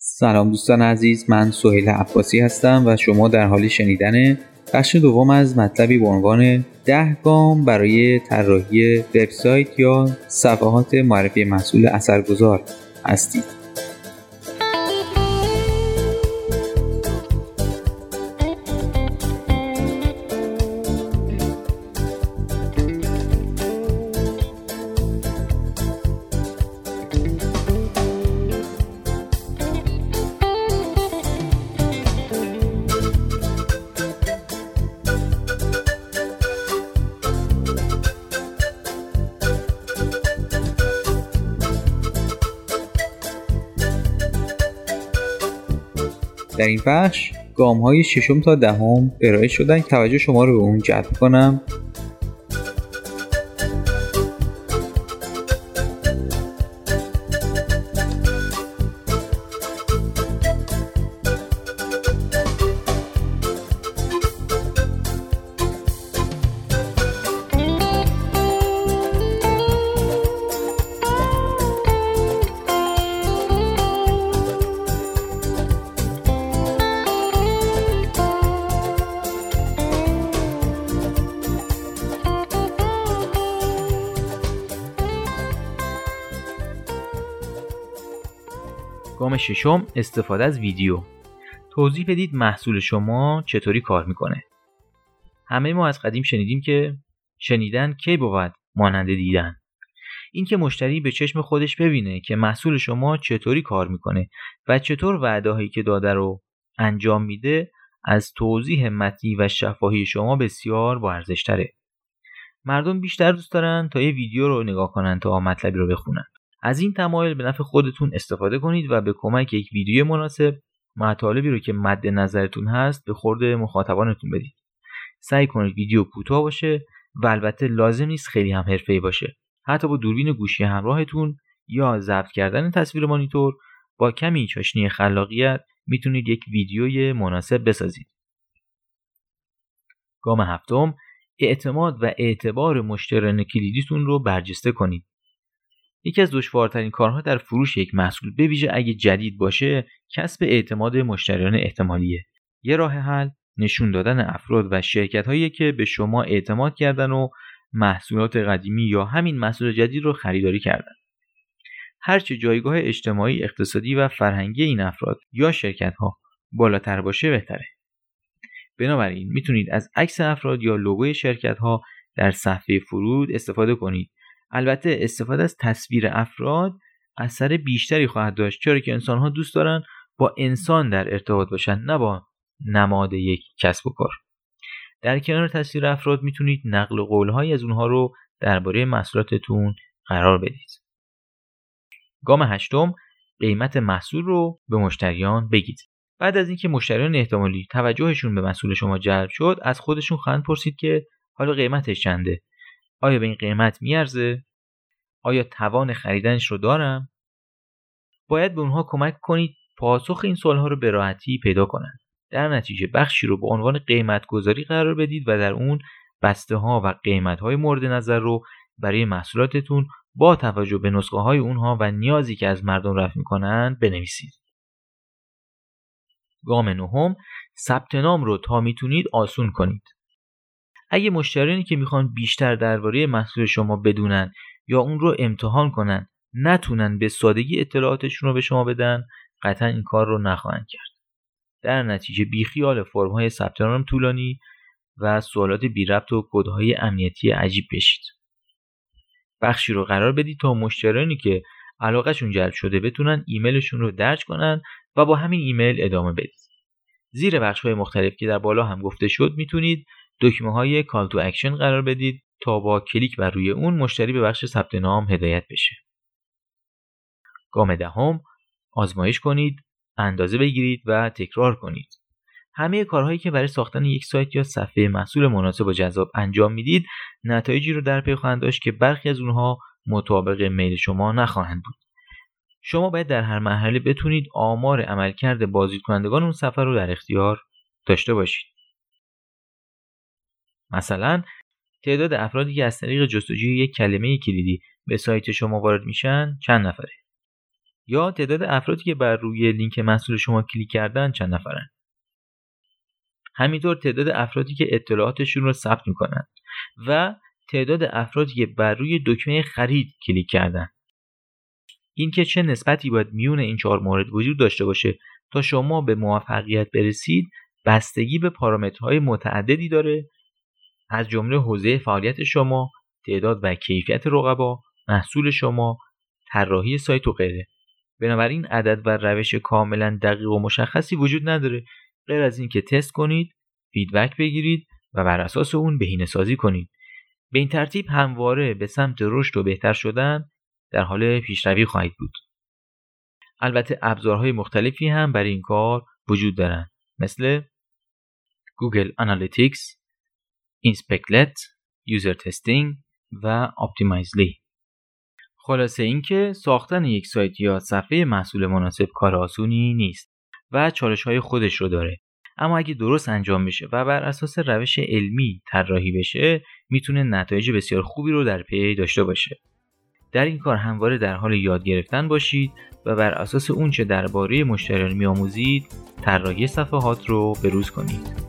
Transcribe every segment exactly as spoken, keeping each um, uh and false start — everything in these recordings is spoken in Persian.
سلام دوستان عزیز، من سهیل عباسی هستم و شما در حال شنیدن بخش دوم از مطلبی به عنوان ده گام برای طراحی وبسایت یا صفحات معرفی محصول اثرگذار هستید. در این بخش گام های ششم تا دهم ارائه شدن، توجه شما رو به اون جلب کنم. گام ششم، استفاده از ویدیو. توضیح بدید محصول شما چطوری کار میکنه. همه ما از قدیم شنیدیم که شنیدن کی بود مانند دیدن. این که مشتری به چشم خودش ببینه که محصول شما چطوری کار میکنه و چطور وعده‌هایی که داده رو انجام میده، از توضیح متنی و شفاهی شما بسیار با ارزش تره. مردم بیشتر دوست دارن تا یه ویدیو رو نگاه کنن تا مطلبی رو بخونن. از این تمایل به نفع خودتون استفاده کنید و به کمک یک ویدیو مناسب مطالبی رو که مد نظرتون هست به خورد مخاطبانتون بدید. سعی کنید ویدیو کوتاه باشه و البته لازم نیست خیلی هم حرفه‌ای باشه. حتی با دوربین گوشی همراهتون یا ضبط کردن تصویر مانیتور با کمی چاشنی خلاقیت میتونید یک ویدیوی مناسب بسازید. گام هفتم، اعتماد و اعتبار مشتریان کلیدیتون رو برجسته کنید. یکی از دشوارترین کارها در فروش یک محصول، به ویژه اگه جدید باشه، کسب اعتماد مشتریان احتمالیه. یه راه حل نشون دادن افراد و شرکت‌هایی که به شما اعتماد کردن و محصولات قدیمی یا همین محصول جدید رو خریداری کردن. هرچه جایگاه اجتماعی، اقتصادی و فرهنگی این افراد یا شرکت‌ها بالاتر باشه بهتره. بنابراین میتونید از عکس افراد یا لوگوی شرکت‌ها در صفحه فرود استفاده کنید. البته استفاده از تصویر افراد اثر بیشتری خواهد داشت، چرا که انسان‌ها دوست دارن با انسان در ارتباط باشن، نه با نماد یک کسب و کار. در کنار تصویر افراد میتونید نقل قول‌هایی از اونها رو درباره محصولاتتون قرار بدید. گام هشتم، قیمت محصول رو به مشتریان بگید. بعد از اینکه مشتریان احتمالی توجهشون به محصول شما جلب شد، از خودشون خواهند پرسید که حالا قیمتش چنده؟ آیا به این قیمت میارزه؟ آیا توان خریدنش رو دارم؟ باید به اونها کمک کنید پاسخ این سوالها رو به راحتی پیدا کنند. در نتیجه بخشی رو به عنوان قیمت گذاری قرار بدید و در اون بسته ها و قیمت های مورد نظر رو برای محصولاتتون با توجه به نسخه های اونها و نیازی که از مردم رفع میکنند بنویسید. گام نهم، ثبت نام رو تا میتونید آسون کنید. اگه مشتریانی که میخوان بیشتر درباره محصول شما بدونن یا اون رو امتحان کنن نتونن به سادگی اطلاعاتشون رو به شما بدن، قطعا این کار رو نخواهند کرد. در نتیجه بیخیال فرم‌های ثبت نام طولانی و سوالات بی‌ربط و کدهای امنیتی عجیب بشید. بخشی رو قرار بدید تا مشتریانی که علاقهشون جلب شده بتونن ایمیلشون رو درج کنن و با همین ایمیل ادامه بدید. زیر بخش‌های مختلف که در بالا هم گفته شد میتونید دکمه های کال تو اکشن قرار بدید تا با کلیک بر روی اون مشتری به بخش ثبت نام هدایت بشه. گام دهم، آزمایش کنید، اندازه بگیرید و تکرار کنید. همه کارهایی که برای ساختن یک سایت یا صفحه محصول مناسب و جذاب انجام میدید، نتایجی رو در پی خواهند داشت که برخی از اونها مطابق میل شما نخواهند بود. شما باید در هر مرحله بتونید آمار عملکرد بازدیدکنندگان اون صفحه رو در اختیار داشته باشید. مثلا تعداد افرادی که از طریق جستجوی یک کلمه کلیدی به سایت شما وارد میشن چند نفره. یا تعداد افرادی که بر روی لینک محصول شما کلیک کردن چند نفرن. همینطور تعداد افرادی که اطلاعاتشون رو ثبت میکنن و تعداد افرادی که بر روی دکمه خرید کلیک کردن. این که چه نسبتی باید میون این چهار مورد وجود داشته باشه تا شما به موفقیت برسید بستگی به پارامترهای متعددی داره، از جمله حوزه فعالیت شما، تعداد و کیفیت رقبا، محصول شما، طراحی سایت و غیره. بنابراین عدد و روش کاملا دقیق و مشخصی وجود نداره غیر از اینکه تست کنید، فیدبک بگیرید و بر اساس اون بهینه‌سازی کنید. به این ترتیب همواره به سمت رشد و بهتر شدن در حال پیشروی خواهید بود. البته ابزارهای مختلفی هم برای این کار وجود دارند، مثل Google Analytics، Inspectlet، User Testing و optimizely. خلاصه اینکه ساختن یک سایت یا صفحه محصول مناسب کار آسونی نیست و چالش‌های خودش رو داره. اما اگه درست انجام بشه و بر اساس روش علمی طراحی بشه، میتونه نتایج بسیار خوبی رو در پی داشته باشه. در این کار همواره در حال یاد گرفتن باشید و بر اساس اون چه درباره مشتریان می‌آموزید، طراحی صفحات رو بروز کنید.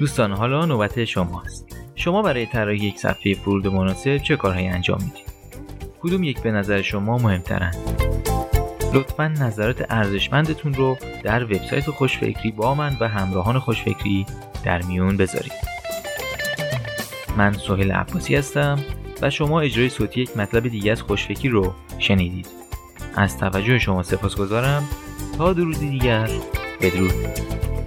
دوستان، حالا نوبت شماست. شما برای طراحی یک صفحه فرود مناسب چه کارهایی انجام میدید؟ کدوم یک به نظر شما مهمترن؟ لطفاً نظرات ارزشمندتون رو در وبسایت خوشفکری با من و همراهان خوشفکری در میون بذارید. من سهیل عباسی هستم و شما اجرای صوتی یک مطلب دیگه از خوشفکری رو شنیدید. از توجه شما سپاسگزارم. تا دو روز دیگر، بدرود.